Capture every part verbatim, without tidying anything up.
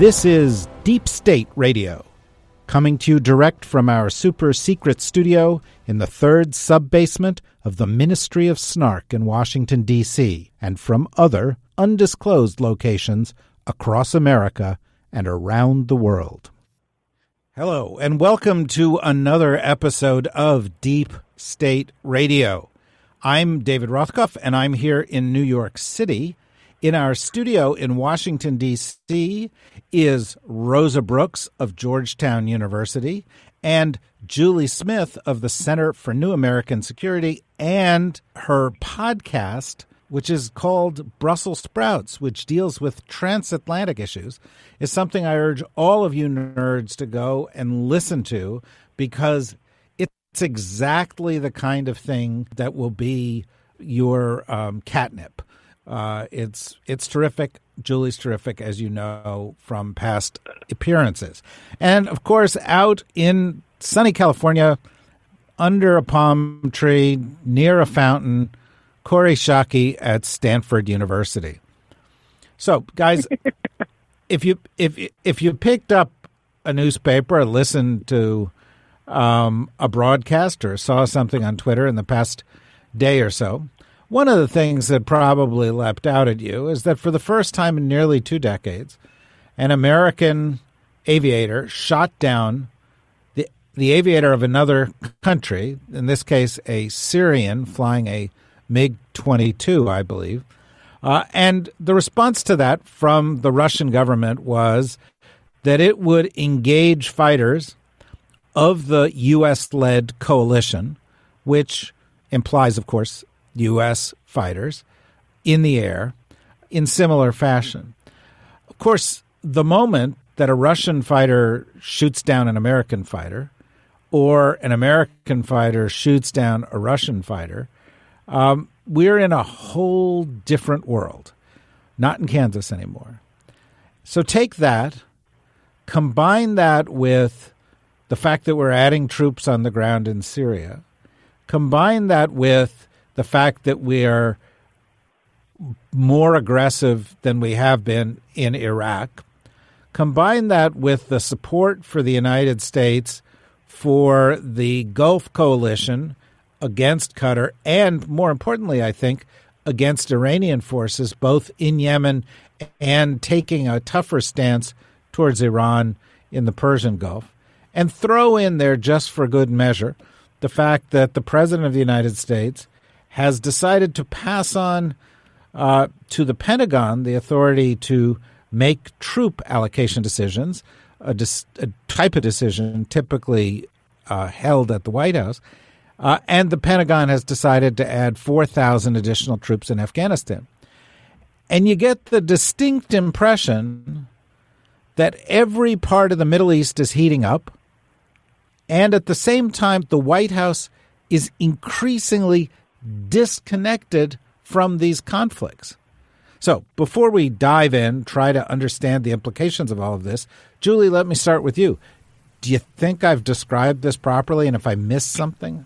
This is Deep State Radio, coming to you direct from our super-secret studio in the third sub-basement of the Ministry of Snark in Washington, D C, and from other undisclosed locations across America and around the world. Hello, and welcome to another episode of Deep State Radio. I'm David Rothkopf, and I'm here in New York City. In our studio in Washington, D C is Rosa Brooks of Georgetown University and Julie Smith of the Center for New American Security and her podcast, which is called Brussels Sprouts, which deals with transatlantic issues, is something I urge all of you nerds to go and listen to because it's exactly the kind of thing that will be your um, catnip. Uh, it's it's terrific. Julie's terrific, as you know, from past appearances. And, of course, out in sunny California, under a palm tree, near a fountain, Corey Shockey at Stanford University. So, guys, if you if if you picked up a newspaper, listened to um, a broadcast, or saw something on Twitter in the past day or so, one of the things that probably leapt out at you is that for the first time in nearly two decades, an American aviator shot down the, the aviator of another country, in this case a Syrian flying a MiG twenty-two, I believe. Uh, and the response to that from the Russian government was that it would engage fighters of the U S-led coalition, which implies, of course, U S fighters in the air in similar fashion. Of course, the moment that a Russian fighter shoots down an American fighter or an American fighter shoots down a Russian fighter, um, we're in a whole different world, not in Kansas anymore. So take that, combine that with the fact that we're adding troops on the ground in Syria, combine that with the fact that we are more aggressive than we have been in Iraq, combine that with the support for the United States for the Gulf coalition against Qatar and, more importantly, I think, against Iranian forces, both in Yemen and taking a tougher stance towards Iran in the Persian Gulf, and throw in there just for good measure the fact that the President of the United States has decided to pass on uh, to the Pentagon the authority to make troop allocation decisions, a, dis- a type of decision typically uh, held at the White House. Uh, and the Pentagon has decided to add four thousand additional troops in Afghanistan. And you get the distinct impression that every part of the Middle East is heating up. And at the same time, the White House is increasingly disconnected from these conflicts. So before we dive in, try to understand the implications of all of this, Julie, let me start with you. Do you think I've described this properly, and if I missed something?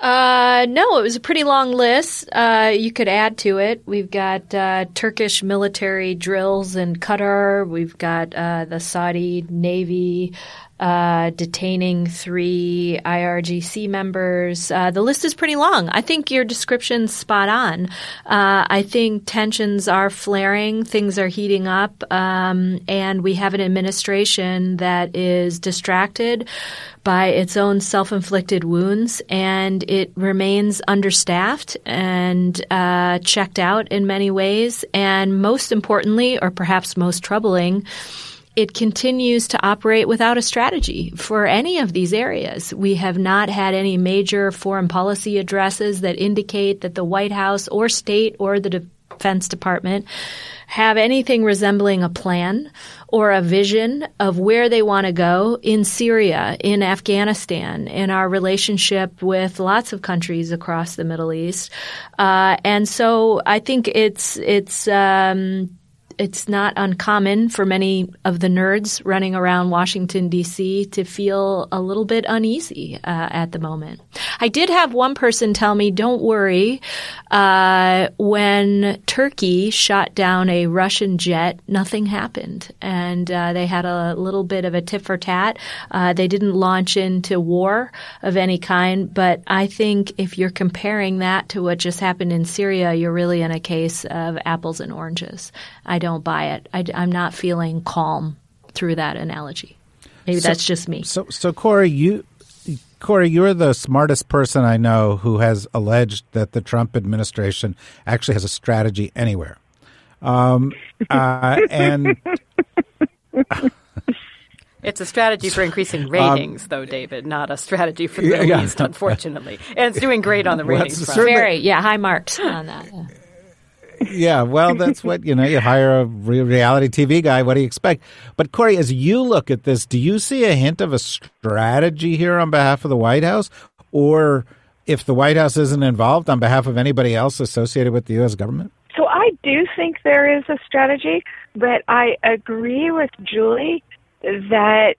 Uh, no, it was a pretty long list. Uh, you could add to it. We've got uh, Turkish military drills in Qatar. We've got uh, the Saudi Navy uh, detaining three I R G C members. Uh, the list is pretty long. I think your description's spot on. Uh, I think tensions are flaring. Things are heating up. Um, and we have an administration that is distracted by its own self-inflicted wounds, and it remains understaffed and uh, checked out in many ways. And most importantly, or perhaps most troubling, it continues to operate without a strategy for any of these areas. We have not had any major foreign policy addresses that indicate that the White House or state or the de- Defense Department have anything resembling a plan or a vision of where they want to go in Syria, in Afghanistan, in our relationship with lots of countries across the Middle East. Uh, and so I think it's it's um, it's not uncommon for many of the nerds running around Washington, D C to feel a little bit uneasy uh, at the moment. I did have one person tell me, don't worry, uh, when Turkey shot down a Russian jet, nothing happened. And uh, they had a little bit of a tit for tat. Uh, they didn't launch into war of any kind. But I think if you're comparing that to what just happened in Syria, you're really in a case of apples and oranges. I don't buy it. I, I'm not feeling calm through that analogy. Maybe so, that's just me. So, so Corey, you, Corey, you're the smartest person I know who has alleged that the Trump administration actually has a strategy anywhere. Um, uh, and it's a strategy for increasing ratings, um, though, David, not a strategy for the Middle yeah, East, yeah. unfortunately. And it's doing great on the ratings well, front. Very, yeah, high marks on that. Yeah. Yeah, well, that's what, you know, you hire a reality T V guy. What do you expect? But, Corey, as you look at this, do you see a hint of a strategy here on behalf of the White House? Or if the White House isn't involved, on behalf of anybody else associated with the U S government? So I do think there is a strategy, but I agree with Julie that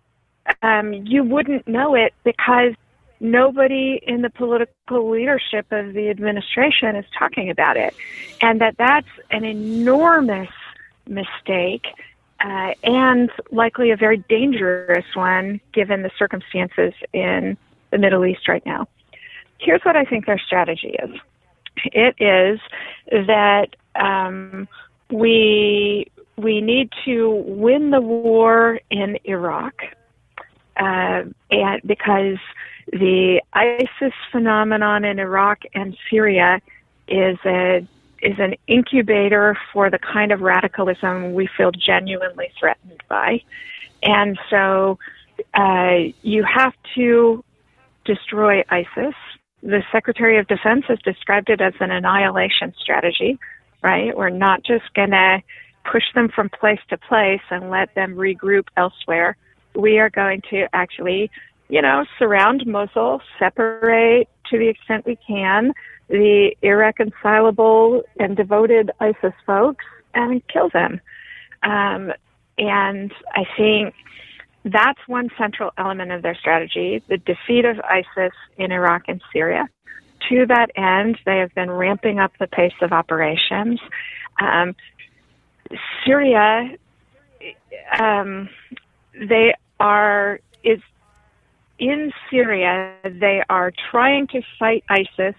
um, you wouldn't know it because nobody in the political leadership of the administration is talking about it, and that that's an enormous mistake uh, and likely a very dangerous one given the circumstances in the Middle East right now. Here's what I think their strategy is. It is that um, we we need to win the war in Iraq uh, and because the ISIS phenomenon in Iraq and Syria is a is an incubator for the kind of radicalism we feel genuinely threatened by, and so uh, you have to destroy ISIS. The Secretary of Defense has described it as an annihilation strategy, right? We're not just going to push them from place to place and let them regroup elsewhere. We are going to actually, you know, surround Mosul, separate to the extent we can the irreconcilable and devoted ISIS folks, and kill them. Um, and I think that's one central element of their strategy, the defeat of ISIS in Iraq and Syria. To that end, they have been ramping up the pace of operations. Um, Syria, um, they are... is. In Syria, they are trying to fight ISIS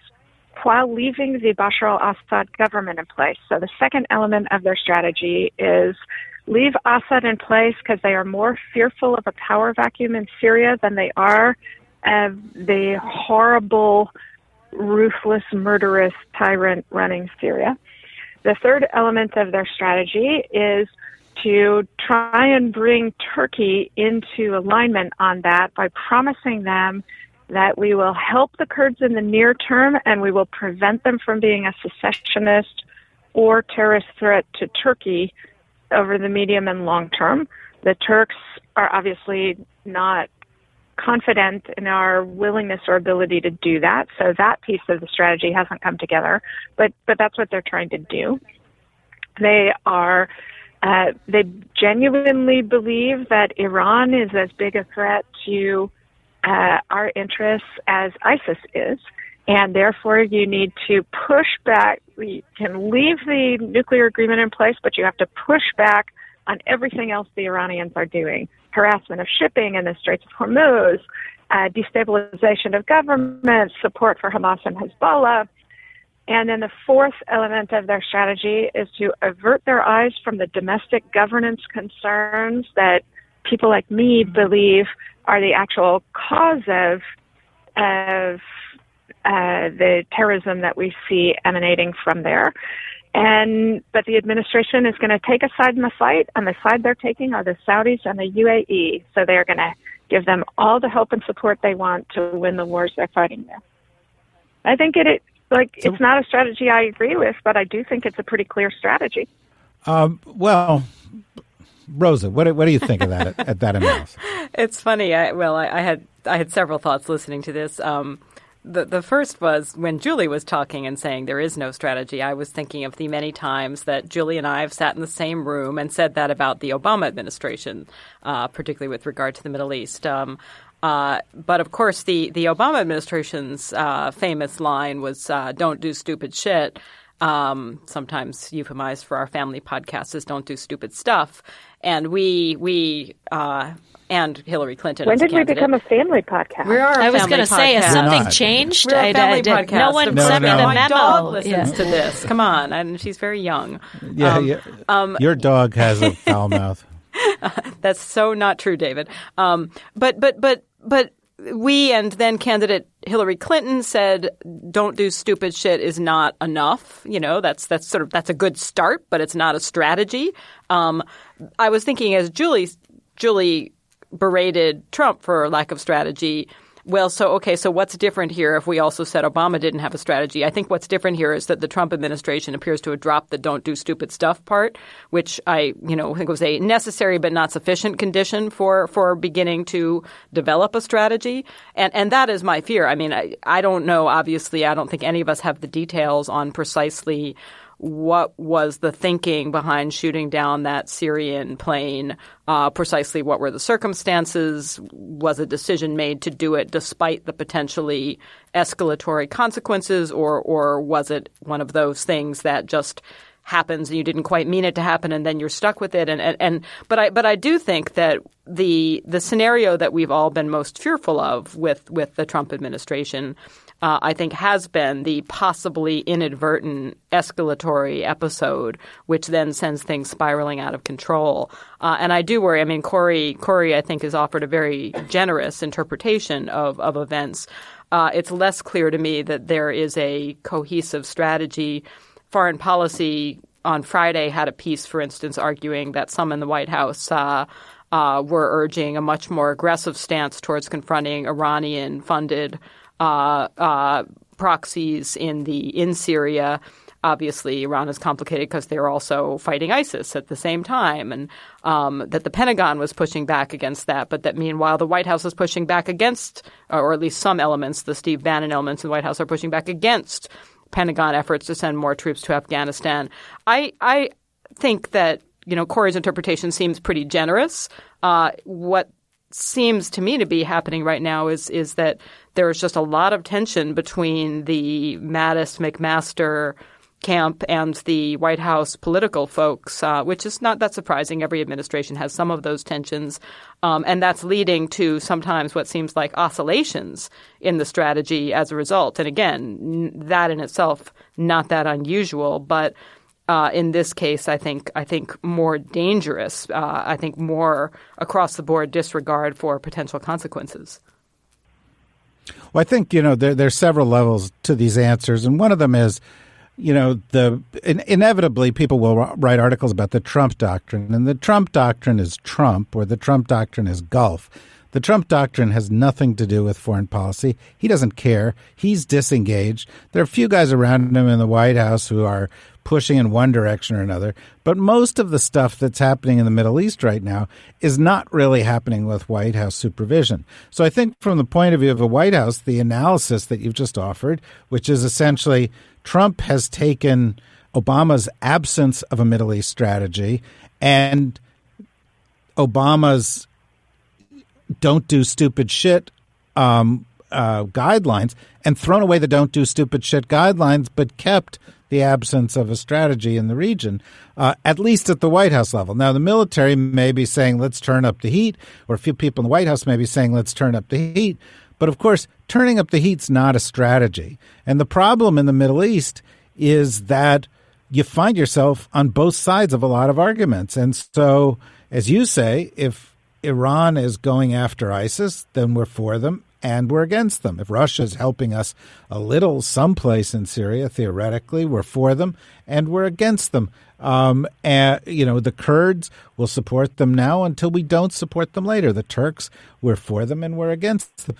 while leaving the Bashar al-Assad government in place. So the second element of their strategy is leave Assad in place because they are more fearful of a power vacuum in Syria than they are of the horrible, ruthless, murderous tyrant running Syria. The third element of their strategy is to try and bring Turkey into alignment on that by promising them that we will help the Kurds in the near term and we will prevent them from being a secessionist or terrorist threat to Turkey over the medium and long term. The Turks are obviously not confident in our willingness or ability to do that, so that piece of the strategy hasn't come together, but, but that's what they're trying to do. They are... Uh, they genuinely believe that Iran is as big a threat to uh, our interests as ISIS is, and therefore you need to push back. You can leave the nuclear agreement in place, but you have to push back on everything else the Iranians are doing. Harassment of shipping in the Straits of Hormuz, uh, destabilization of government, support for Hamas and Hezbollah. And then the fourth element of their strategy is to avert their eyes from the domestic governance concerns that people like me believe are the actual cause of of uh, the terrorism that we see emanating from there. And but the administration is going to take a side in the fight, and the side they're taking are the Saudis and the U A E. So they are going to give them all the help and support they want to win the wars they're fighting there. I think it. it like, so, it's not a strategy I agree with, but I do think it's a pretty clear strategy. Um, well, Rosa, what, what do you think of that at that analysis? It's funny. I, well, I, I had I had several thoughts listening to this. Um, the the first was when Julie was talking and saying there is no strategy. I was thinking of the many times that Julie and I have sat in the same room and said that about the Obama administration, uh, particularly with regard to the Middle East. Um, Uh, but, of course, the, the Obama administration's uh, famous line was uh, don't do stupid shit. Um, sometimes euphemized for our family podcast is don't do stupid stuff. And we we uh, and Hillary Clinton. When did we become a family podcast? We are. I was going to say, has something changed? We're a family podcast. No one sent me the memo. My dog listens to this. Come on. And she's very young. Yeah, um, yeah. Um, your dog has a foul mouth. That's so not true, David. Um, but but but. But we and then candidate Hillary Clinton said don't do stupid shit is not enough. You know, that's that's sort of that's a good start, but it's not a strategy. Um, I was thinking as Julie Julie berated Trump for lack of strategy. Well, so OK, so what's different here if we also said Obama didn't have a strategy? I think what's different here is that the Trump administration appears to have dropped the don't do stupid stuff part, which I, you know, think was a necessary but not sufficient condition for for beginning to develop a strategy. And and that is my fear. I mean, I, I don't know. Obviously, I don't think any of us have the details on precisely what was the thinking behind shooting down that Syrian plane? Uh, precisely what were the circumstances? Was a decision made to do it despite the potentially escalatory consequences, or or was it one of those things that just happens and you didn't quite mean it to happen and then you're stuck with it? And, and, and but I but I do think that the the scenario that we've all been most fearful of with with the Trump administration Uh, I think has been the possibly inadvertent escalatory episode, which then sends things spiraling out of control. Uh, and I do worry. I mean, Corey, Corey, I think, has offered a very generous interpretation of, of events. Uh, it's less clear to me that there is a cohesive strategy. Foreign policy on Friday had a piece, for instance, arguing that some in the White House uh, uh, were urging a much more aggressive stance towards confronting Iranian-funded Uh, uh, proxies in the in Syria. Obviously, Iran is complicated because they're also fighting ISIS at the same time, and um, that the Pentagon was pushing back against that. But that meanwhile, the White House is pushing back against, or at least some elements, the Steve Bannon elements in the White House are pushing back against Pentagon efforts to send more troops to Afghanistan. I I think that, you know, Corey's interpretation seems pretty generous. Uh, what seems to me to be happening right now is is that there is just a lot of tension between the Mattis-McMaster camp and the White House political folks, uh, which is not that surprising. Every administration has some of those tensions. Um, and that's leading to sometimes what seems like oscillations in the strategy as a result. And again, n- that in itself, not that unusual. But Uh, in this case, I think I think more dangerous. Uh, I think more across the board disregard for potential consequences. Well, I think, you know, there, there are several levels to these answers, and one of them is, you know, the in, inevitably people will write articles about the Trump doctrine, and the Trump doctrine is Trump, or the Trump doctrine is Gulf. The Trump doctrine has nothing to do with foreign policy. He doesn't care. He's disengaged. There are a few guys around him in the White House who are pushing in one direction or another. But most of the stuff that's happening in the Middle East right now is not really happening with White House supervision. So I think from the point of view of the White House, the analysis that you've just offered, which is essentially Trump has taken Obama's absence of a Middle East strategy and Obama's don't do stupid shit um, uh, guidelines and thrown away the don't do stupid shit guidelines, but kept the absence of a strategy in the region, uh, at least at the White House level. Now, the military may be saying, let's turn up the heat, or a few people in the White House may be saying, let's turn up the heat. But of course, turning up the heat's not a strategy. And the problem in the Middle East is that you find yourself on both sides of a lot of arguments. And so, as you say, if Iran is going after ISIS, then we're for them and we're against them. If Russia is helping us a little someplace in Syria, theoretically, we're for them and we're against them. Um, and, you know, the Kurds will support them now until we don't support them later. The Turks, we're for them and we're against them.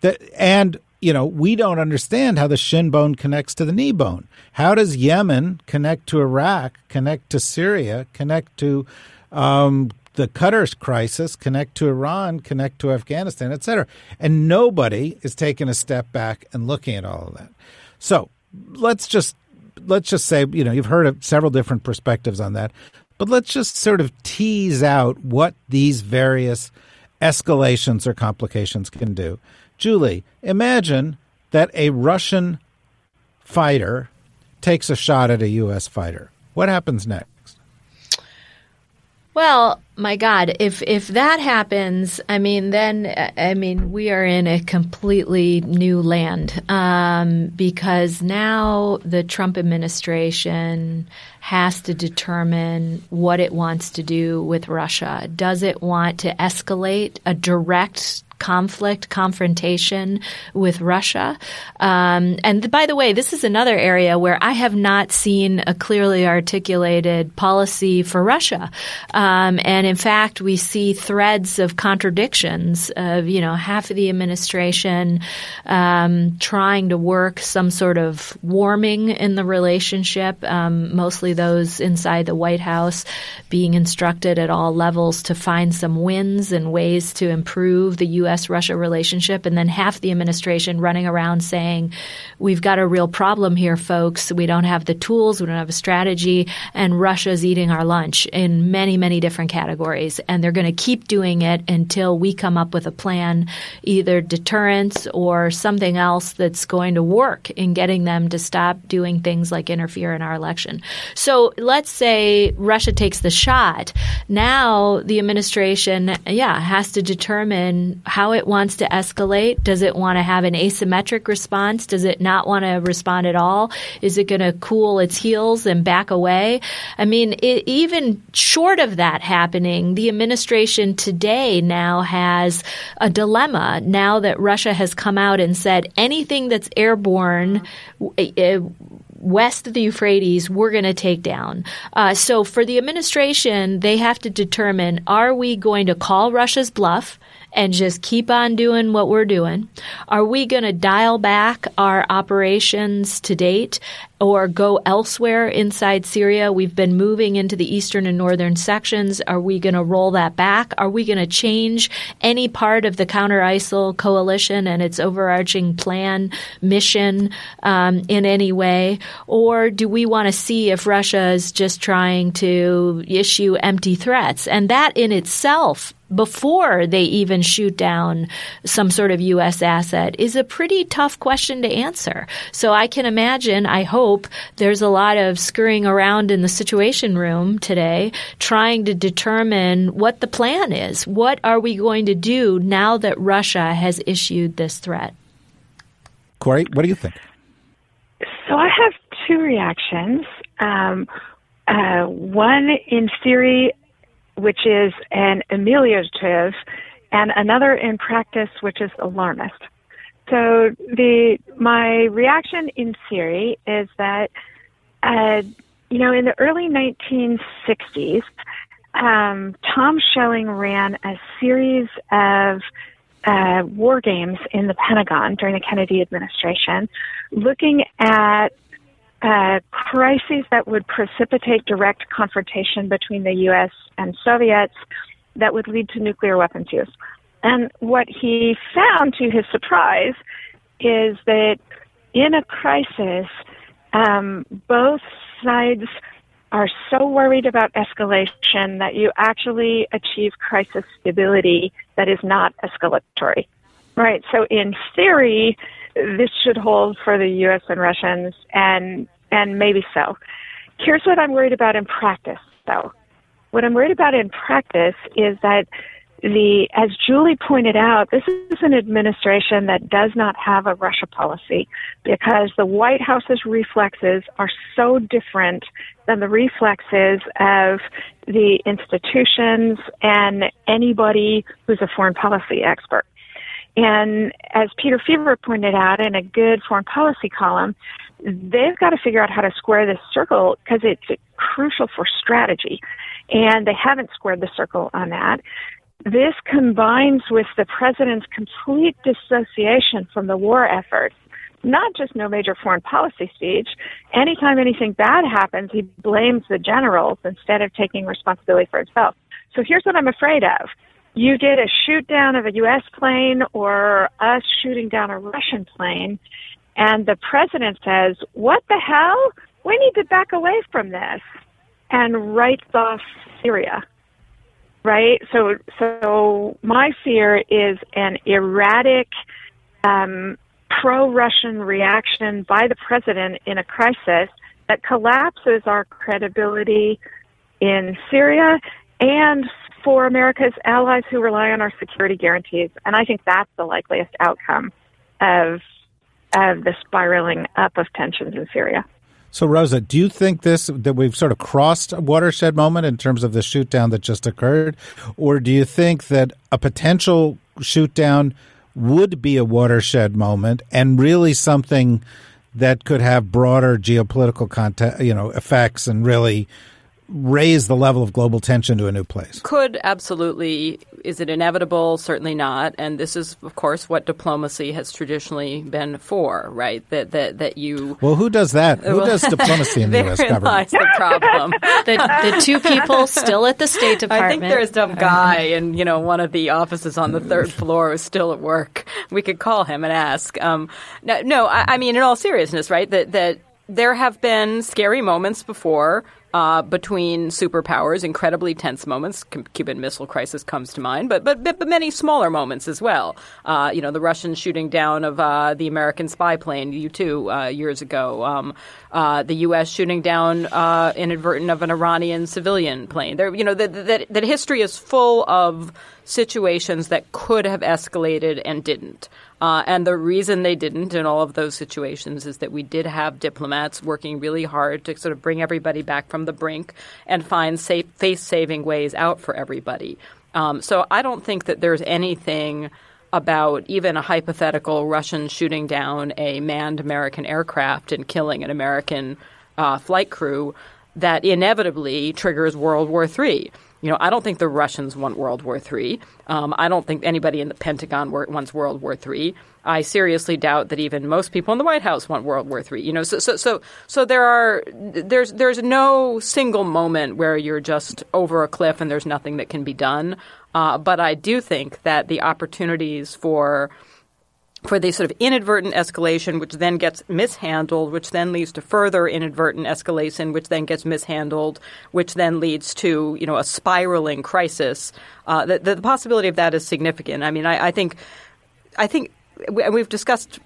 The, and you know, we don't understand how the shin bone connects to the knee bone. How does Yemen connect to Iraq, connect to Syria, connect to um, the Qatar crisis, connect to Iran, connect to Afghanistan, et cetera? And nobody is taking a step back and looking at all of that. So let's just let's just say, you know, you've heard of several different perspectives on that. But let's just sort of tease out what these various escalations or complications can do. Julie, imagine that a Russian fighter takes a shot at a U S fighter. What happens next? Well, my God, if if that happens, I mean, then I mean, we are in a completely new land um, because now the Trump administration has to determine what it wants to do with Russia. Does it want to escalate a direct conflict, confrontation with Russia? Um, and by the way, this is another area where I have not seen a clearly articulated policy for Russia. Um, and in fact, we see threads of contradictions of, you know, half of the administration um, trying to work some sort of warming in the relationship, um, mostly those inside the White House being instructed at all levels to find some wins and ways to improve the U S U S-Russia relationship, and then half the administration running around saying, we've got a real problem here, folks. We don't have the tools. We don't have a strategy. And Russia's eating our lunch in many, many different categories. And they're going to keep doing it until we come up with a plan, either deterrence or something else that's going to work in getting them to stop doing things like interfere in our election. So let's say Russia takes the shot. Now the administration, yeah, has to determine how it wants to escalate. Does it want to have an asymmetric response? Does it not want to respond at all? Is it going to cool its heels and back away? I mean, it, even short of that happening, the administration today now has a dilemma now that Russia has come out and said anything that's airborne it, west of the Euphrates, we're going to take down. Uh, so for the administration, they have to determine, are we going to call Russia's bluff and just keep on doing what we're doing? Are we going to dial back our operations to date or go elsewhere inside Syria? We've been moving into the eastern and northern sections. Are we going to roll that back? Are we going to change any part of the counter-I S I L coalition and its overarching plan, mission um, in any way? Or do we want to see if Russia is just trying to issue empty threats? And that in itself, before they even shoot down some sort of U S asset, is a pretty tough question to answer. So I can imagine, I hope, there's a lot of scurrying around in the Situation Room today trying to determine what the plan is. What are we going to do now that Russia has issued this threat? Corey, what do you think? So I have two reactions. Um, uh, one, in theory, which is an ameliorative, and another in practice, which is alarmist. So the my reaction in theory is that, uh, you know, in the early nineteen sixties, um, Tom Schelling ran a series of uh, war games in the Pentagon during the Kennedy administration, looking at Uh, crises that would precipitate direct confrontation between the U S and Soviets that would lead to nuclear weapons use. And what he found, to his surprise, is that in a crisis, um, both sides are so worried about escalation that you actually achieve crisis stability that is not escalatory. Right. So in theory, this should hold for the U S and Russians, and and maybe so. Here's what I'm worried about in practice, though. What I'm worried about in practice is that, the, as Julie pointed out, this is an administration that does not have a Russia policy because the White House's reflexes are so different than the reflexes of the institutions and anybody who's a foreign policy expert. And as Peter Feaver pointed out in a good foreign policy column, they've got to figure out how to square this circle because it's crucial for strategy. And they haven't squared the circle on that. This combines with the president's complete dissociation from the war effort. Not just no major foreign policy speech. Anytime anything bad happens, he blames the generals instead of taking responsibility for himself. So here's what I'm afraid of. You get a shoot down of a U S plane or us shooting down a Russian plane, and the president says, what the hell? We need to back away from this, and writes off Syria. Right? So so my fear is an erratic um, pro-Russian reaction by the president in a crisis that collapses our credibility in Syria and for America's allies who rely on our security guarantees. And I think that's the likeliest outcome of, of the spiraling up of tensions in Syria. So, Rosa, do you think this that we've sort of crossed a watershed moment in terms of the shoot down that just occurred? Or do you think that a potential shoot down would be a watershed moment and really something that could have broader geopolitical context, you know, effects and really raise the level of global tension to a new place? Could absolutely. Is it inevitable? Certainly not. And this is, of course, what diplomacy has traditionally been for, right? That that that you. Well, who does that? Who well, does diplomacy in the U S government? Lies the problem. the, the two people still at the State Department. I think there's some guy in you know one of the offices on the third floor who's still at work. We could call him and ask. Um, no, no. I, I mean, in all seriousness, right? That that there have been scary moments before. Uh, between superpowers, incredibly tense moments. C- Cuban Missile Crisis comes to mind, but but, but many smaller moments as well. Uh, you know, the Russian shooting down of uh, the American spy plane, U two, uh, years ago. Um, uh, the U S shooting down uh, inadvertent of an Iranian civilian plane. There, you know, that that that history is full of situations that could have escalated and didn't. Uh, and the reason they didn't in all of those situations is that we did have diplomats working really hard to sort of bring everybody back from the brink and find safe, face-saving ways out for everybody. Um, so I don't think that there's anything about even a hypothetical Russian shooting down a manned American aircraft and killing an American uh, flight crew that inevitably triggers World War Three. You know, I don't think the Russians want World War Three. Um, I don't think anybody in the Pentagon wants World War Three. I seriously doubt that even most people in the White House want World War Three. You know, so so so so there are there's there's no single moment where you're just over a cliff and there's nothing that can be done. Uh, but I do think that the opportunities for for the sort of inadvertent escalation, which then gets mishandled, which then leads to further inadvertent escalation, which then gets mishandled, which then leads to, you know, a spiraling crisis. Uh, the, the possibility of that is significant. I mean, I, I think I think we, we've discussed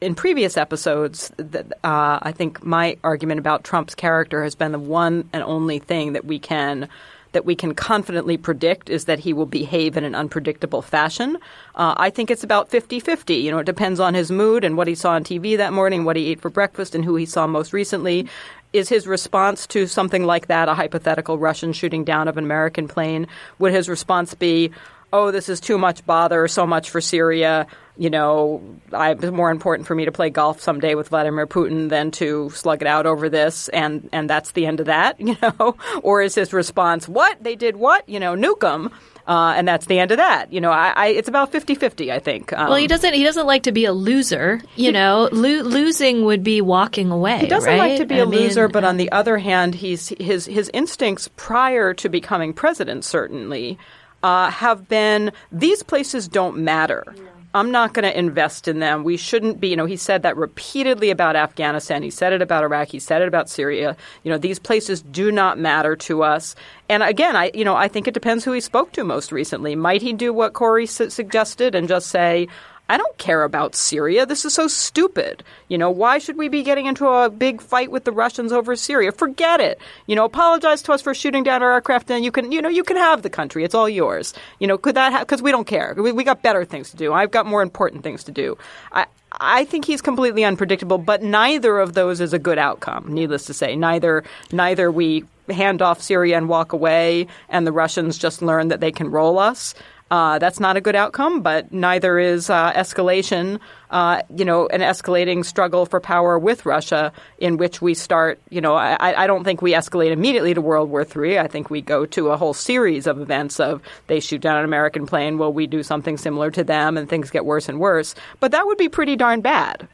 in previous episodes that uh, I think my argument about Trump's character has been the one and only thing that we can that we can confidently predict is that he will behave in an unpredictable fashion. Uh, I think it's about fifty-fifty. You know, it depends on his mood and what he saw on T V that morning, what he ate for breakfast, and who he saw most recently. Is his response to something like that, a hypothetical Russian shooting down of an American plane, would his response be, oh, this is too much bother, so much for Syria, you know, I, it's more important for me to play golf someday with Vladimir Putin than to slug it out over this, and, and that's the end of that, you know? Or is his response, what? They did what? You know, nuke them. Uh, and that's the end of that. You know, I, I, it's about fifty-fifty, I think. Um, well, he doesn't he doesn't like to be a loser. You know, lo- losing would be walking away. He doesn't right? like to be I a mean, loser. But on the other hand, he's his his instincts prior to becoming president, certainly, uh, have been these places don't matter. Yeah. I'm not going to invest in them. We shouldn't be – you know, he said that repeatedly about Afghanistan. He said it about Iraq. He said it about Syria. You know, these places do not matter to us. And again, I you know, I think it depends who he spoke to most recently. Might he do what Corey su- suggested and just say, I don't care about Syria. This is so stupid. You know, why should we be getting into a big fight with the Russians over Syria? Forget it. You know, apologize to us for shooting down our aircraft, and you can, you know, you can have the country. It's all yours. You know, could that because ha- we don't care. We, we got better things to do. I've got more important things to do. I I think he's completely unpredictable, but neither of those is a good outcome. Needless to say, neither neither we hand off Syria and walk away, and the Russians just learn that they can roll us. Uh, that's not a good outcome, but neither is uh, escalation, uh, you know, an escalating struggle for power with Russia in which we start, you know, I, I don't think we escalate immediately to World War Three. I think we go to a whole series of events of they shoot down an American plane, well, we do something similar to them, and things get worse and worse. But that would be pretty darn bad.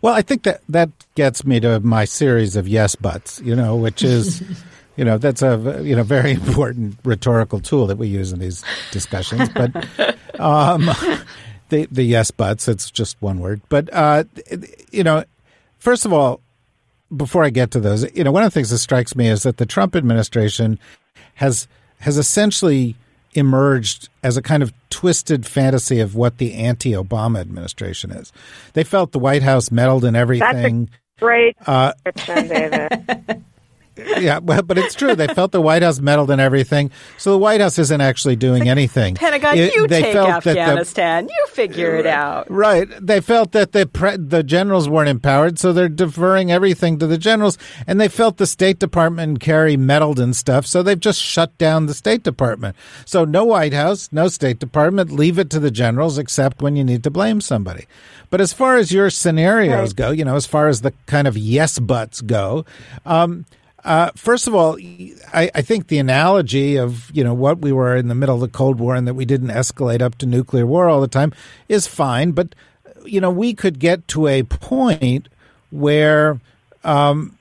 Well, I think that that gets me to my series of yes buts, you know, which is... You know, that's a you know very important rhetorical tool that we use in these discussions. But um, the the yes buts, it's just one word. But, uh, you know, first of all, before I get to those, you know, one of the things that strikes me is that the Trump administration has has essentially emerged as a kind of twisted fantasy of what the anti-Obama administration is. They felt the White House meddled in everything. That's a great description, uh, David. Yeah, well, but it's true. They felt the White House meddled in everything, so the White House isn't actually doing anything. Pentagon, it, you they take felt Afghanistan. That the, you figure it out. Right. They felt that the pre, the generals weren't empowered, so they're deferring everything to the generals. And they felt the State Department and Kerry meddled in stuff, so they've just shut down the State Department. So no White House, no State Department, leave it to the generals except when you need to blame somebody. But as far as your scenarios right. go, you know, as far as the kind of yes buts go, um, Uh, first of all, I, I think the analogy of, you know, what we were in the middle of the Cold War and that we didn't escalate up to nuclear war all the time is fine. But, you know, we could get to a point where um,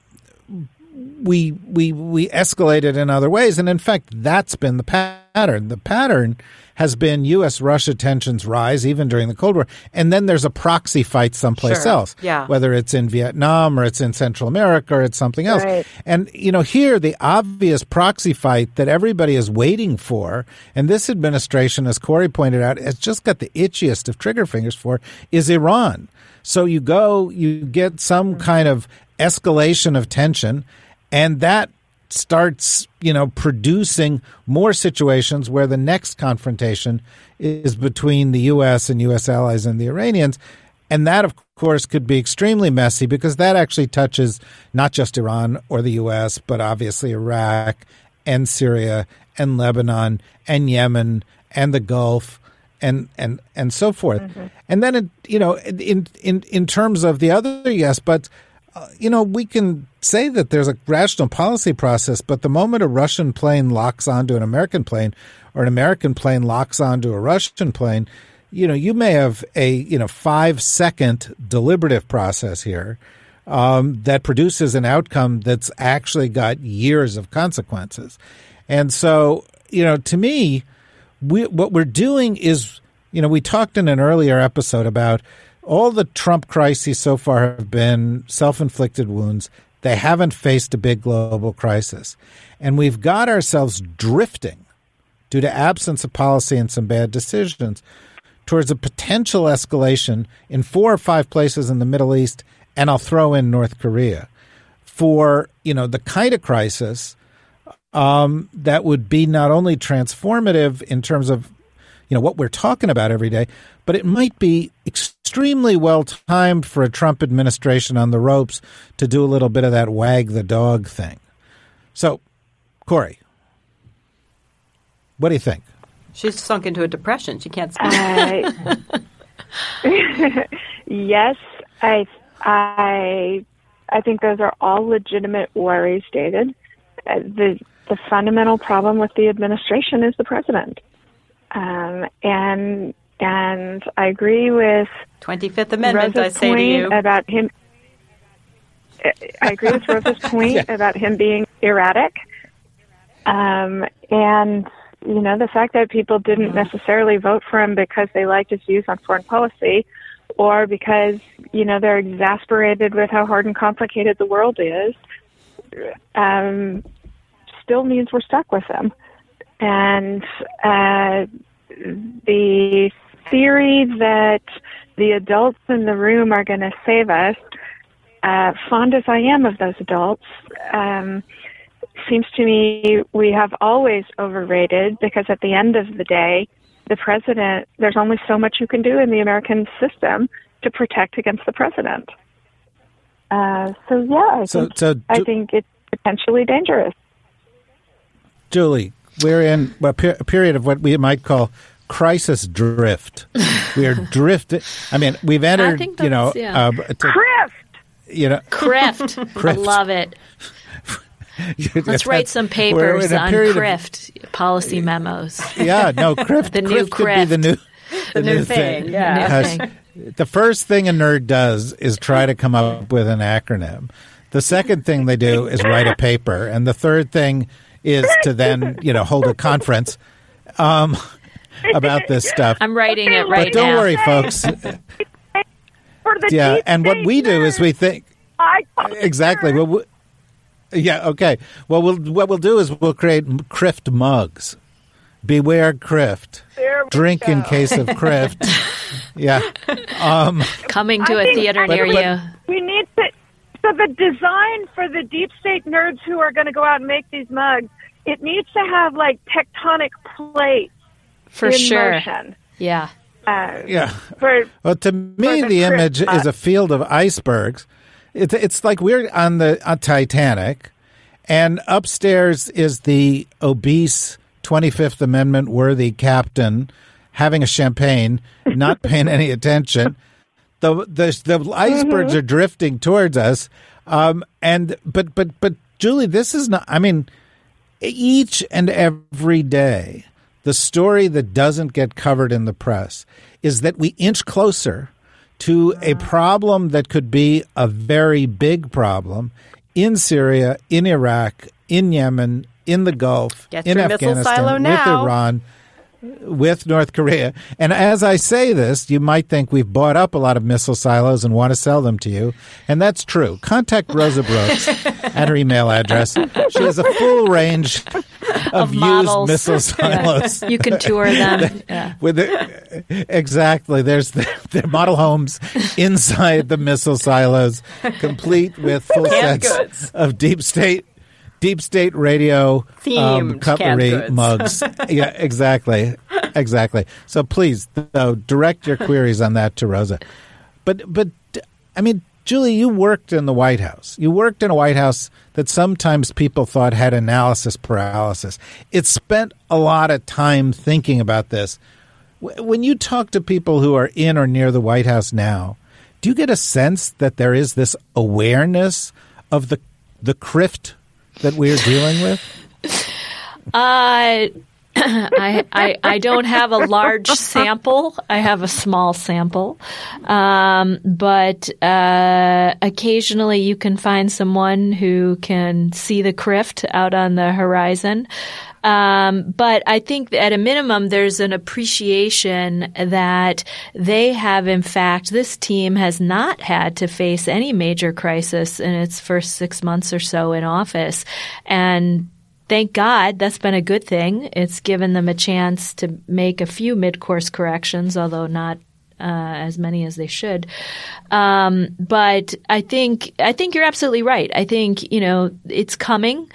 we we we escalated in other ways. And in fact, that's been the pattern. The pattern has been U S Russia tensions rise even during the Cold War. And then there's a proxy fight someplace sure. else, yeah. whether it's in Vietnam or it's in Central America or it's something else. Right. And, you know, here the obvious proxy fight that everybody is waiting for, and this administration, as Corey pointed out, has just got the itchiest of trigger fingers for, is Iran. So you go, you get some mm-hmm. kind of escalation of tension, and that starts, you know, producing more situations where the next confrontation is between the U S and U S allies and the Iranians. And that, of course, could be extremely messy because that actually touches not just Iran or the U S, but obviously Iraq and Syria and Lebanon and Yemen and the Gulf and and, and so forth. Mm-hmm. And then, it, you know, in, in, in terms of the other yes, but you know, we can say that there's a rational policy process, but the moment a Russian plane locks onto an American plane or an American plane locks onto a Russian plane, you know, you may have a, you know, five-second deliberative process here um, that produces an outcome that's actually got years of consequences. And so, you know, to me, we, what we're doing is, you know, we talked in an earlier episode about all the Trump crises so far have been self-inflicted wounds. They haven't faced a big global crisis. And we've got ourselves drifting due to absence of policy and some bad decisions towards a potential escalation in four or five places in the Middle East, and I'll throw in North Korea, for, you know, the kind of crisis um, that would be not only transformative in terms of, you know, what we're talking about every day, but it might be extremely well-timed for a Trump administration on the ropes to do a little bit of that wag the dog thing. So, Corey, what do you think? She's sunk into a depression. She can't speak. Uh, yes, I, I, I think those are all legitimate worries, David. Uh, the, the fundamental problem with the administration is the president. Um, and and I agree with twenty-fifth Amendment. Rosa's I say point to you about him. I agree with Rosa's point yeah. about him being erratic, um, and you know the fact that people didn't necessarily vote for him because they liked his views on foreign policy, or because you know they're exasperated with how hard and complicated the world is. Um, still means we're stuck with him. And uh, the theory that the adults in the room are going to save us, uh, fond as I am of those adults, um, seems to me we have always overrated because at the end of the day, the president, there's only so much you can do in the American system to protect against the president. Uh, so, yeah, I, so, think, so do- I think it's potentially dangerous. Julie. We're in a period of what we might call crisis drift. We are drifted. I mean, we've entered, you know. Yeah. Uh, to, Crift! You know, Crift. Crift. I love it. Let's write some papers on Crift, of, policy memos. Yeah, no, Crift, the Crift new could Crift. be the new, the the new, new thing. thing. Yeah. The, new thing. The first thing a nerd does is try to come up with an acronym. The second thing they do is write a paper. And the third thing is to then, you know, hold a conference um, about this stuff. I'm writing it right now. But don't now. worry, folks. Yeah, and what we do is we think – exactly. Well, we, yeah, okay. Well, we'll, what we'll do is we'll create Crift mugs. Beware Crift. Drink go. in case of Crift. Yeah. Um, Coming to I a theater but, near but, you. We need to – So the design for the deep state nerds who are going to go out and make these mugs, it needs to have like tectonic plates for in sure. motion. Yeah, uh, yeah. For, well, to me, the, the image is a field of icebergs. It's it's like we're on the on Titanic, and upstairs is the obese twenty-fifth Amendment worthy captain having a champagne, not paying any attention. The the the icebergs mm-hmm. are drifting towards us, um, and but but but Julie, this is not. I mean, each and every day, the story that doesn't get covered in the press is that we inch closer to a problem that could be a very big problem in Syria, in Iraq, in Yemen, in the Gulf, get in Afghanistan, with Iran. With North Korea. And as I say this, you might think we've bought up a lot of missile silos and want to sell them to you. And that's true. Contact Rosa Brooks at her email address. She has a full range of, of used models. missile silos. Yeah. You can tour them. Yeah. With the, exactly. There's the, the model homes inside the missile silos, complete with full Canned sets goods. of deep state Deep State Radio um, cutlery mugs. Yeah, exactly. Exactly. So please, though, direct your queries on that to Rosa. But, but I mean, Julie, you worked in the White House. You worked in a White House that sometimes people thought had analysis paralysis. It spent a lot of time thinking about this. When you talk to people who are in or near the White House now, do you get a sense that there is this awareness of the the crift that we're dealing with? Uh, I, I I don't have a large sample. I have a small sample. Um, but uh, occasionally you can find someone who can see the crift out on the horizon. Um, but I think at a minimum, there's an appreciation that they have, in fact, this team has not had to face any major crisis in its first six months or so in office. And thank God that's been a good thing. It's given them a chance to make a few mid-course corrections, although not Uh, as many as they should. Um, but I think, I think you're absolutely right. I think, you know, it's coming.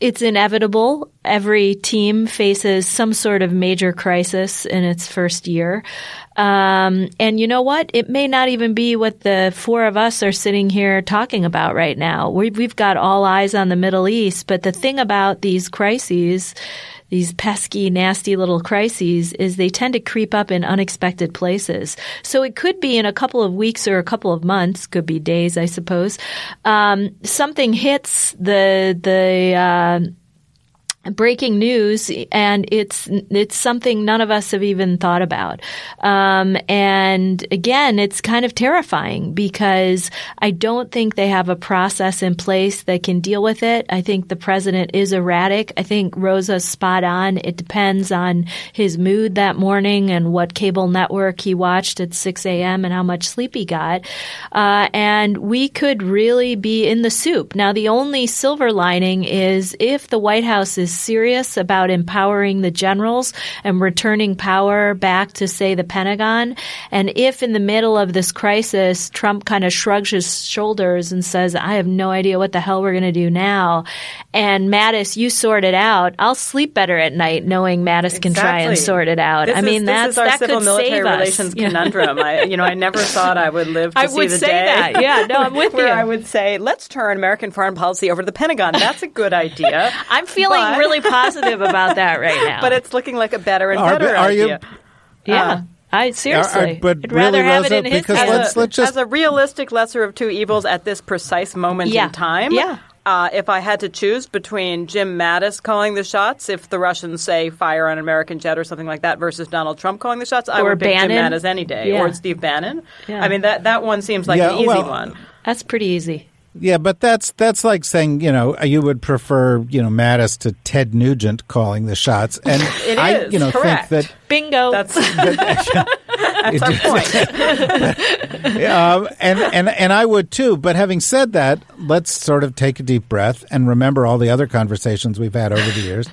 It's inevitable. Every team faces some sort of major crisis in its first year. Um, and you know what? It may not even be what the four of us are sitting here talking about right now. We've, we've got all eyes on the Middle East, but the thing about these crises, these pesky, nasty little crises, is they tend to creep up in unexpected places. So it could be in a couple of weeks or a couple of months, could be days, I suppose. Um, something hits the the uh, breaking news, and it's it's something none of us have even thought about. Um, and again, it's kind of terrifying because I don't think they have a process in place that can deal with it. I think the president is erratic. I think Rosa's spot on. It depends on his mood that morning and what cable network he watched at six a.m. and how much sleep he got. Uh, and we could really be in the soup. Now, the only silver lining is if the White House is serious about empowering the generals and returning power back to, say, the Pentagon, and if in the middle of this crisis, Trump kind of shrugs his shoulders and says, I have no idea what the hell we're going to do now, and Mattis, you sort it out, I'll sleep better at night knowing Mattis exactly. can try and sort it out. This I mean, is, that's, this is our that civil could military relations us. conundrum. I, you know, I never thought I would live to I see would the say day that. Yeah, no, I'm with where you. I would say, let's turn American foreign policy over to the Pentagon. That's a good idea. I'm feeling but... really positive about that right now. But it's looking like a better and better are, are idea. You, Yeah. Uh, I seriously, I, I, but I'd rather really, have Rosa, it in his because let's, a, let's just... as a realistic lesser of two evils at this precise moment yeah. in time. Yeah. Uh, if I had to choose between Jim Mattis calling the shots, if the Russians say fire on an American jet or something like that, versus Donald Trump calling the shots, I or would pick Bannon. Jim Mattis any day, yeah. or Steve Bannon. Yeah. I mean, that that one seems like yeah, an easy well, one. That's pretty easy. Yeah, but that's that's like saying, you know, you would prefer, you know, Mattis to Ted Nugent calling the shots. And it I, is, you know, correct. Think that bingo. That's the point. um, and and and I would too. But having said that, let's sort of take a deep breath and remember all the other conversations we've had over the years.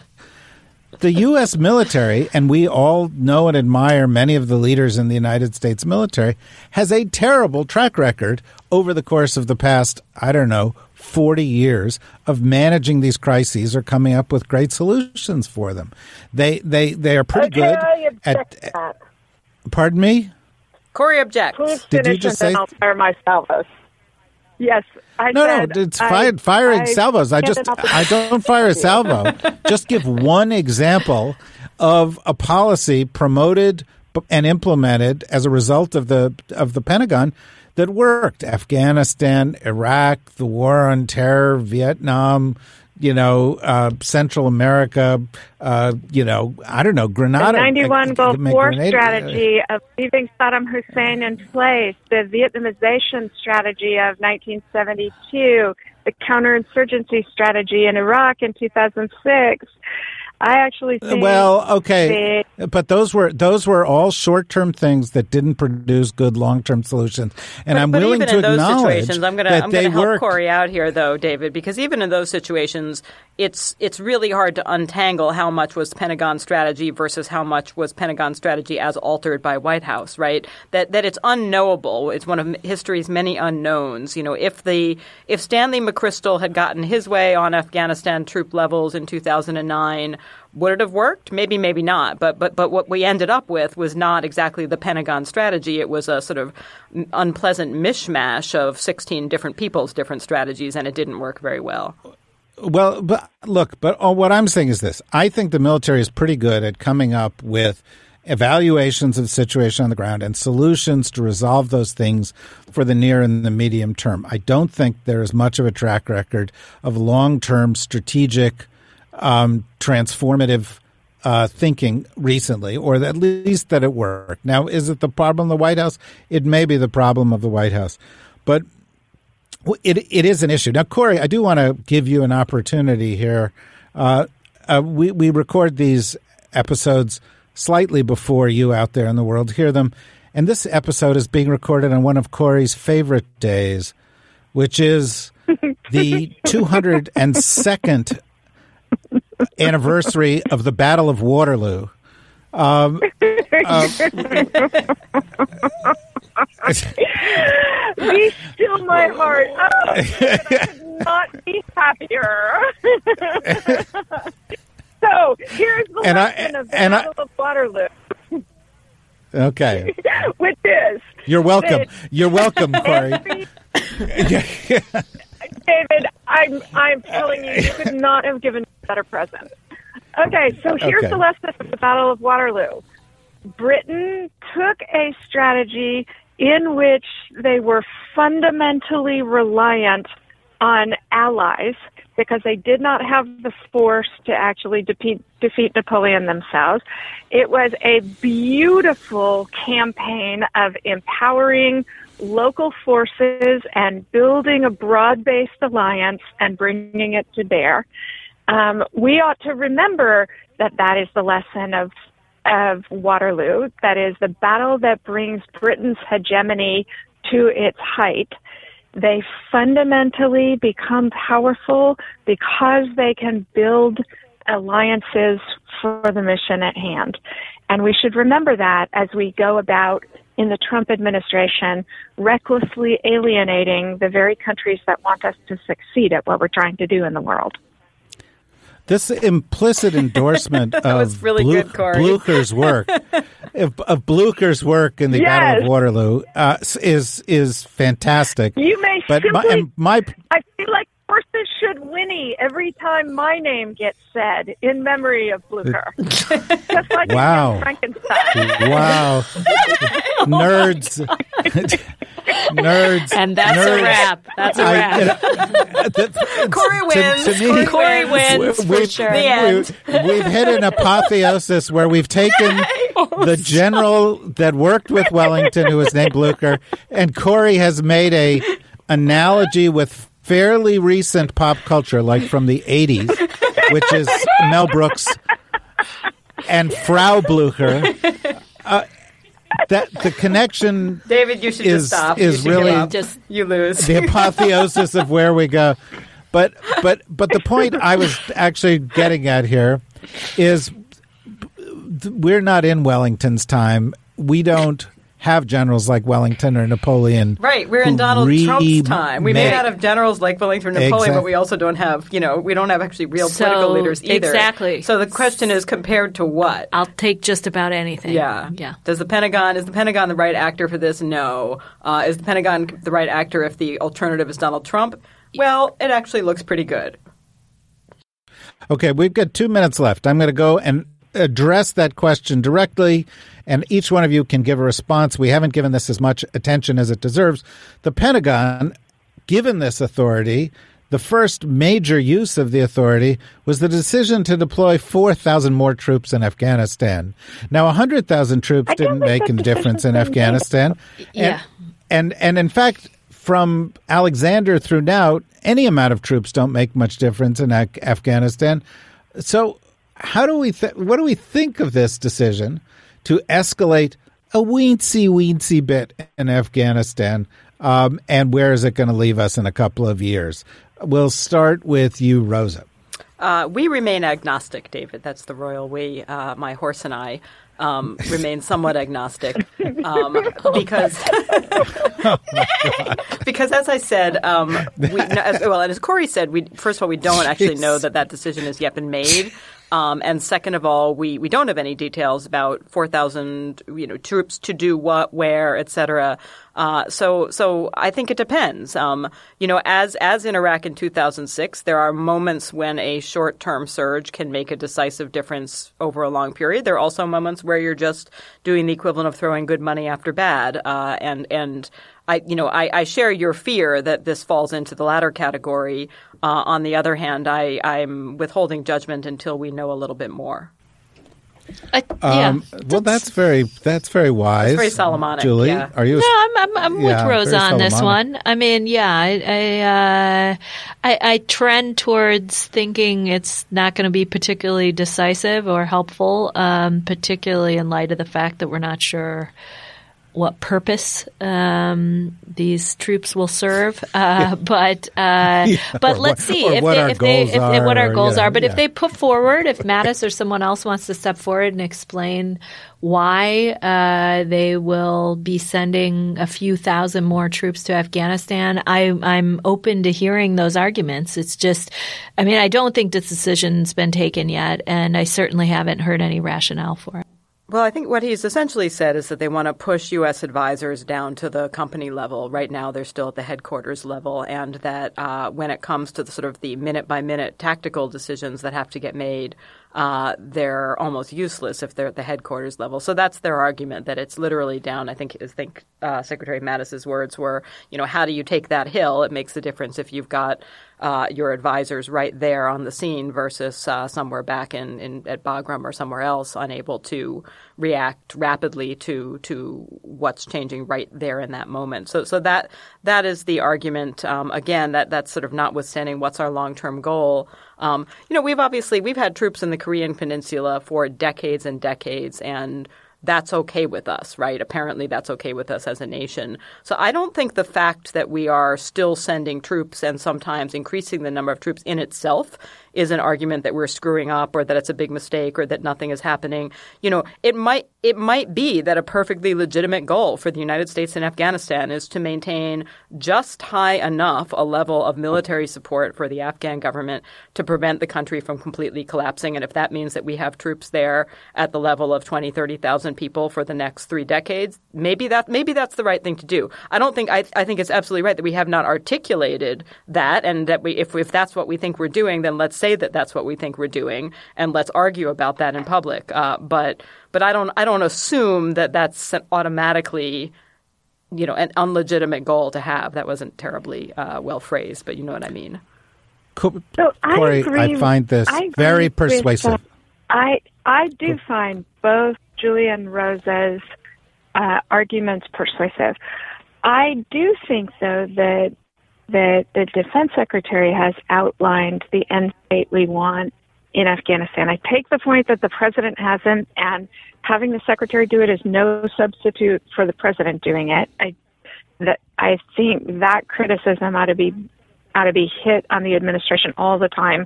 The U S military, and we all know and admire many of the leaders in the United States military, has a terrible track record over the course of the past, I don't know, forty years of managing these crises or coming up with great solutions for them. They they, they are pretty good at, at – pardon me? Corey objects. Please finish. Did you just say and I'll fire my salvos. Yes, I no, said, no, it's fired, I, firing I, salvos. I just, I don't fire a salvo. Just give one example of a policy promoted and implemented as a result of the of the Pentagon that worked: Afghanistan, Iraq, the war on terror, Vietnam. You know, uh, Central America. Uh, you know, I don't know, Grenada. The ninety-one Gulf War strategy of leaving Saddam Hussein in place, the Vietnamization strategy of nineteen seventy-two, the counterinsurgency strategy in Iraq in two thousand six. I actually think well, okay, the, but those were those were all short-term things that didn't produce good long-term solutions. And but, I'm but willing to acknowledge that they worked. But even in those situations, I'm going to help Corey out here, though, David, because even in those situations, it's it's really hard to untangle how much was Pentagon strategy versus how much was Pentagon strategy as altered by White House, right? That that it's unknowable. It's one of history's many unknowns. You know, if the if Stanley McChrystal had gotten his way on Afghanistan troop levels in two thousand nine. Would it have worked? Maybe, maybe not. But but but what we ended up with was not exactly the Pentagon strategy. It was a sort of unpleasant mishmash of sixteen different people's different strategies, and it didn't work very well. Well, but look, but oh, what I'm saying is this. I think the military is pretty good at coming up with evaluations of the situation on the ground and solutions to resolve those things for the near and the medium term. I don't think there is much of a track record of long-term strategic Um, transformative uh, thinking recently, or at least that it worked. Now, is it the problem of the White House? It may be the problem of the White House, but it it is an issue. Now, Corey, I do want to give you an opportunity here. Uh, uh, we, we record these episodes slightly before you out there in the world hear them, and this episode is being recorded on one of Corey's favorite days, which is the two hundred second anniversary of the Battle of Waterloo. Um, uh, be still my heart. Oh, I could not be happier. So here's the and lesson I, of the Battle I, of Waterloo. Okay. Which is you're welcome. You're welcome, Corey. Every, David, I'm I'm telling you, you could not have given better present. Okay, so here's okay. the lesson of the Battle of Waterloo. Britain took a strategy in which they were fundamentally reliant on allies because they did not have the force to actually defeat, defeat Napoleon themselves. It was a beautiful campaign of empowering local forces and building a broad-based alliance and bringing it to bear. Um, we ought to remember that that is the lesson of of Waterloo, that is the battle that brings Britain's hegemony to its height. They fundamentally become powerful because they can build alliances for the mission at hand. And we should remember that as we go about in the Trump administration recklessly alienating the very countries that want us to succeed at what we're trying to do in the world. This implicit endorsement of really Bluch- good, Blucher's work, of, of Blucher's work in the yes. Battle of Waterloo, uh, is is fantastic. You may, but simply, my, my, I feel like horses should win tinny every time my name gets said in memory of Blucher. Just like wow. Frankenstein. Wow. Nerds. Nerds. And that's nerds. a wrap. That's a wrap. I, you know, the, Corey wins. To, to me, Corey wins. We, we've, sure. the we, we've hit an apotheosis where we've taken the general that worked with Wellington, who was named Blucher, and Corey has made a analogy with fairly recent pop culture, like from the eighties, which is Mel Brooks and Frau Blucher. Uh, that the connection, David, you should is, just stop. Is you really just you lose the apotheosis of where we go. But but but the point I was actually getting at here is we're not in Wellington's time. We don't have generals like Wellington or Napoleon. Right. We're in Donald re- Trump's time. We may not have generals like Wellington or Napoleon, exactly. but we also don't have, you know, we don't have actually real so, political leaders either. Exactly. So the question is, compared to what? I'll take just about anything. Yeah. Yeah. Does the Pentagon, is the Pentagon the right actor for this? No. Uh, is the Pentagon the right actor if the alternative is Donald Trump? Well, it actually looks pretty good. Okay. We've got two minutes left. I'm going to go and address that question directly, and each one of you can give a response. We haven't given this as much attention as it deserves. The Pentagon, given this authority, the first major use of the authority was the decision to deploy four thousand more troops in Afghanistan. Now, one hundred thousand troops didn't make a difference in Afghanistan. Yeah. And, and, and in fact, from Alexander through now, any amount of troops don't make much difference in Af- Afghanistan. So How do we th- what do we think of this decision to escalate a weensy, weensy bit in Afghanistan? Um, and where is it going to leave us in a couple of years? We'll start with you, Rosa. Uh, we remain agnostic, David. That's the royal we, uh, my horse and I. Um, remain somewhat agnostic um, because oh because as I said, um, we, as, well, and as Corey said, we first of all we don't actually know that that decision has yet been made, um, and second of all, we, we don't have any details about four thousand you know troops to do what, where, et cetera. Uh, so so I think it depends. Um, you know, as as in Iraq in two thousand six, there are moments when a short term surge can make a decisive difference over a long period. There are also moments where you're just doing the equivalent of throwing good money after bad. Uh, and and I you know I, I share your fear that this falls into the latter category. Uh, on the other hand, I I'm withholding judgment until we know a little bit more. I, yeah, um, well, that's, that's very that's very wise. That's very Solomonic, Julie. Yeah. Are you? A, no, I'm I'm, I'm yeah, with Rose on this one. I mean, yeah, I I, uh, I I trend towards thinking it's not going to be particularly decisive or helpful, um, particularly in light of the fact that we're not sure what purpose um, these troops will serve, uh, yeah. but uh, yeah. but let's see if they, if they, if they, what our goals are. But if they put forward, if Mattis or someone else wants to step forward and explain why uh, they will be sending a few thousand more troops to Afghanistan, I, I'm open to hearing those arguments. It's just, I mean, I don't think this decision's been taken yet, and I certainly haven't heard any rationale for it. Well, I think what he's essentially said is that they want to push U S advisors down to the company level. Right now, they're still at the headquarters level, and that uh, when it comes to the sort of the minute-by-minute tactical decisions that have to get made, uh, they're almost useless if they're at the headquarters level. So that's their argument, that it's literally down. I think I think uh, Secretary Mattis's words were, you know, how do you take that hill? It makes a difference if you've got Uh, your advisors right there on the scene versus uh, somewhere back in, in at Bagram or somewhere else, unable to react rapidly to to what's changing right there in that moment. So so that that is the argument. Um, again, that that's sort of notwithstanding what's our long term goal. Um, you know, we've obviously we've had troops in the Korean Peninsula for decades and decades, and that's okay with us, right? Apparently that's okay with us as a nation. So I don't think the fact that we are still sending troops and sometimes increasing the number of troops in itself is an argument that we're screwing up or that it's a big mistake or that nothing is happening. You know, it might it might be that a perfectly legitimate goal for the United States and Afghanistan is to maintain just high enough a level of military support for the Afghan government to prevent the country from completely collapsing. And if that means that we have troops there at the level of twenty, thirty thousand people for the next three decades, maybe that maybe that's the right thing to do. I don't think I, – I think it's absolutely right that we have not articulated that, and that we if, if that's what we think we're doing, then let's say that that's what we think we're doing and let's argue about that in public. Uh, but but I don't I don't assume that that's automatically – you know, an illegitimate goal to have. That wasn't terribly uh, well phrased, but you know what I mean. Co- so I Corey, agree I find this I very persuasive. I I do find both Julie and Rosa's uh, arguments persuasive. I do think, though, that that the Defense Secretary has outlined the end state we want in Afghanistan. I take the point that the president hasn't, and having the secretary do it is no substitute for the president doing it. I that I think that criticism ought to be ought to be hit on the administration all the time,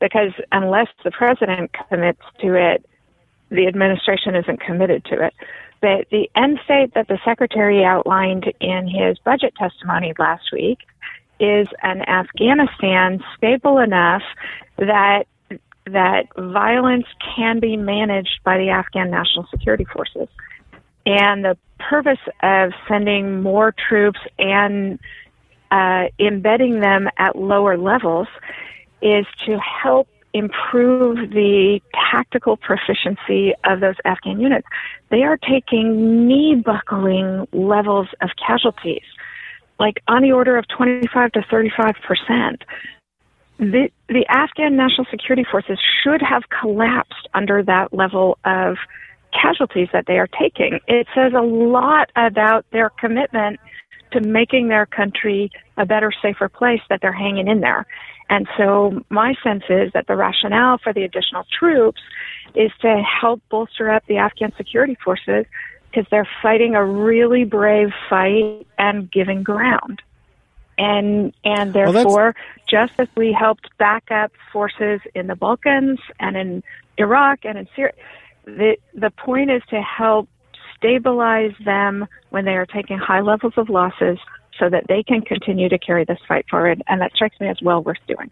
because unless the president commits to it, the administration isn't committed to it. But the end state that the secretary outlined in his budget testimony last week is an Afghanistan stable enough that that violence can be managed by the Afghan National Security Forces. And the purpose of sending more troops and uh, embedding them at lower levels is to help improve the tactical proficiency of those Afghan units. They are taking knee-buckling levels of casualties, like on the order of twenty-five to thirty-five percent. The, the Afghan National Security Forces should have collapsed under that level of casualties that they are taking. It says a lot about their commitment to making their country a better, safer place that they're hanging in there. And so my sense is that the rationale for the additional troops is to help bolster up the Afghan security forces because they're fighting a really brave fight and giving ground. And and therefore, well, just as we helped back up forces in the Balkans and in Iraq and in Syria, the the point is to help stabilize them when they are taking high levels of losses so that they can continue to carry this fight forward. And that strikes me as well worth doing.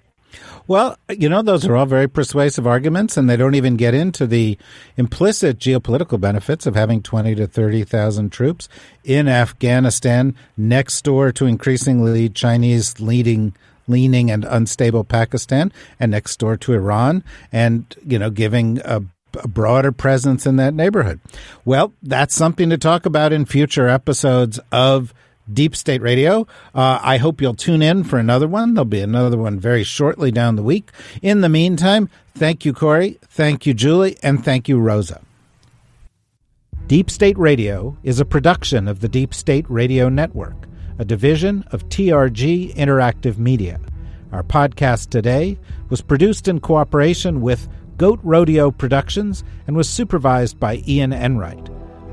Well, you know, those are all very persuasive arguments, and they don't even get into the implicit geopolitical benefits of having twenty to thirty thousand troops in Afghanistan next door to increasingly Chinese leading leaning and unstable Pakistan and next door to Iran and, you know, giving a a broader presence in that neighborhood. Well, that's something to talk about in future episodes of Deep State Radio. Uh, I hope you'll tune in for another one. There'll be another one very shortly down the week. In the meantime, thank you, Corey. Thank you, Julie. And thank you, Rosa. Deep State Radio is a production of the Deep State Radio Network, a division of T R G Interactive Media. Our podcast today was produced in cooperation with Goat Rodeo Productions and was supervised by Ian Enright.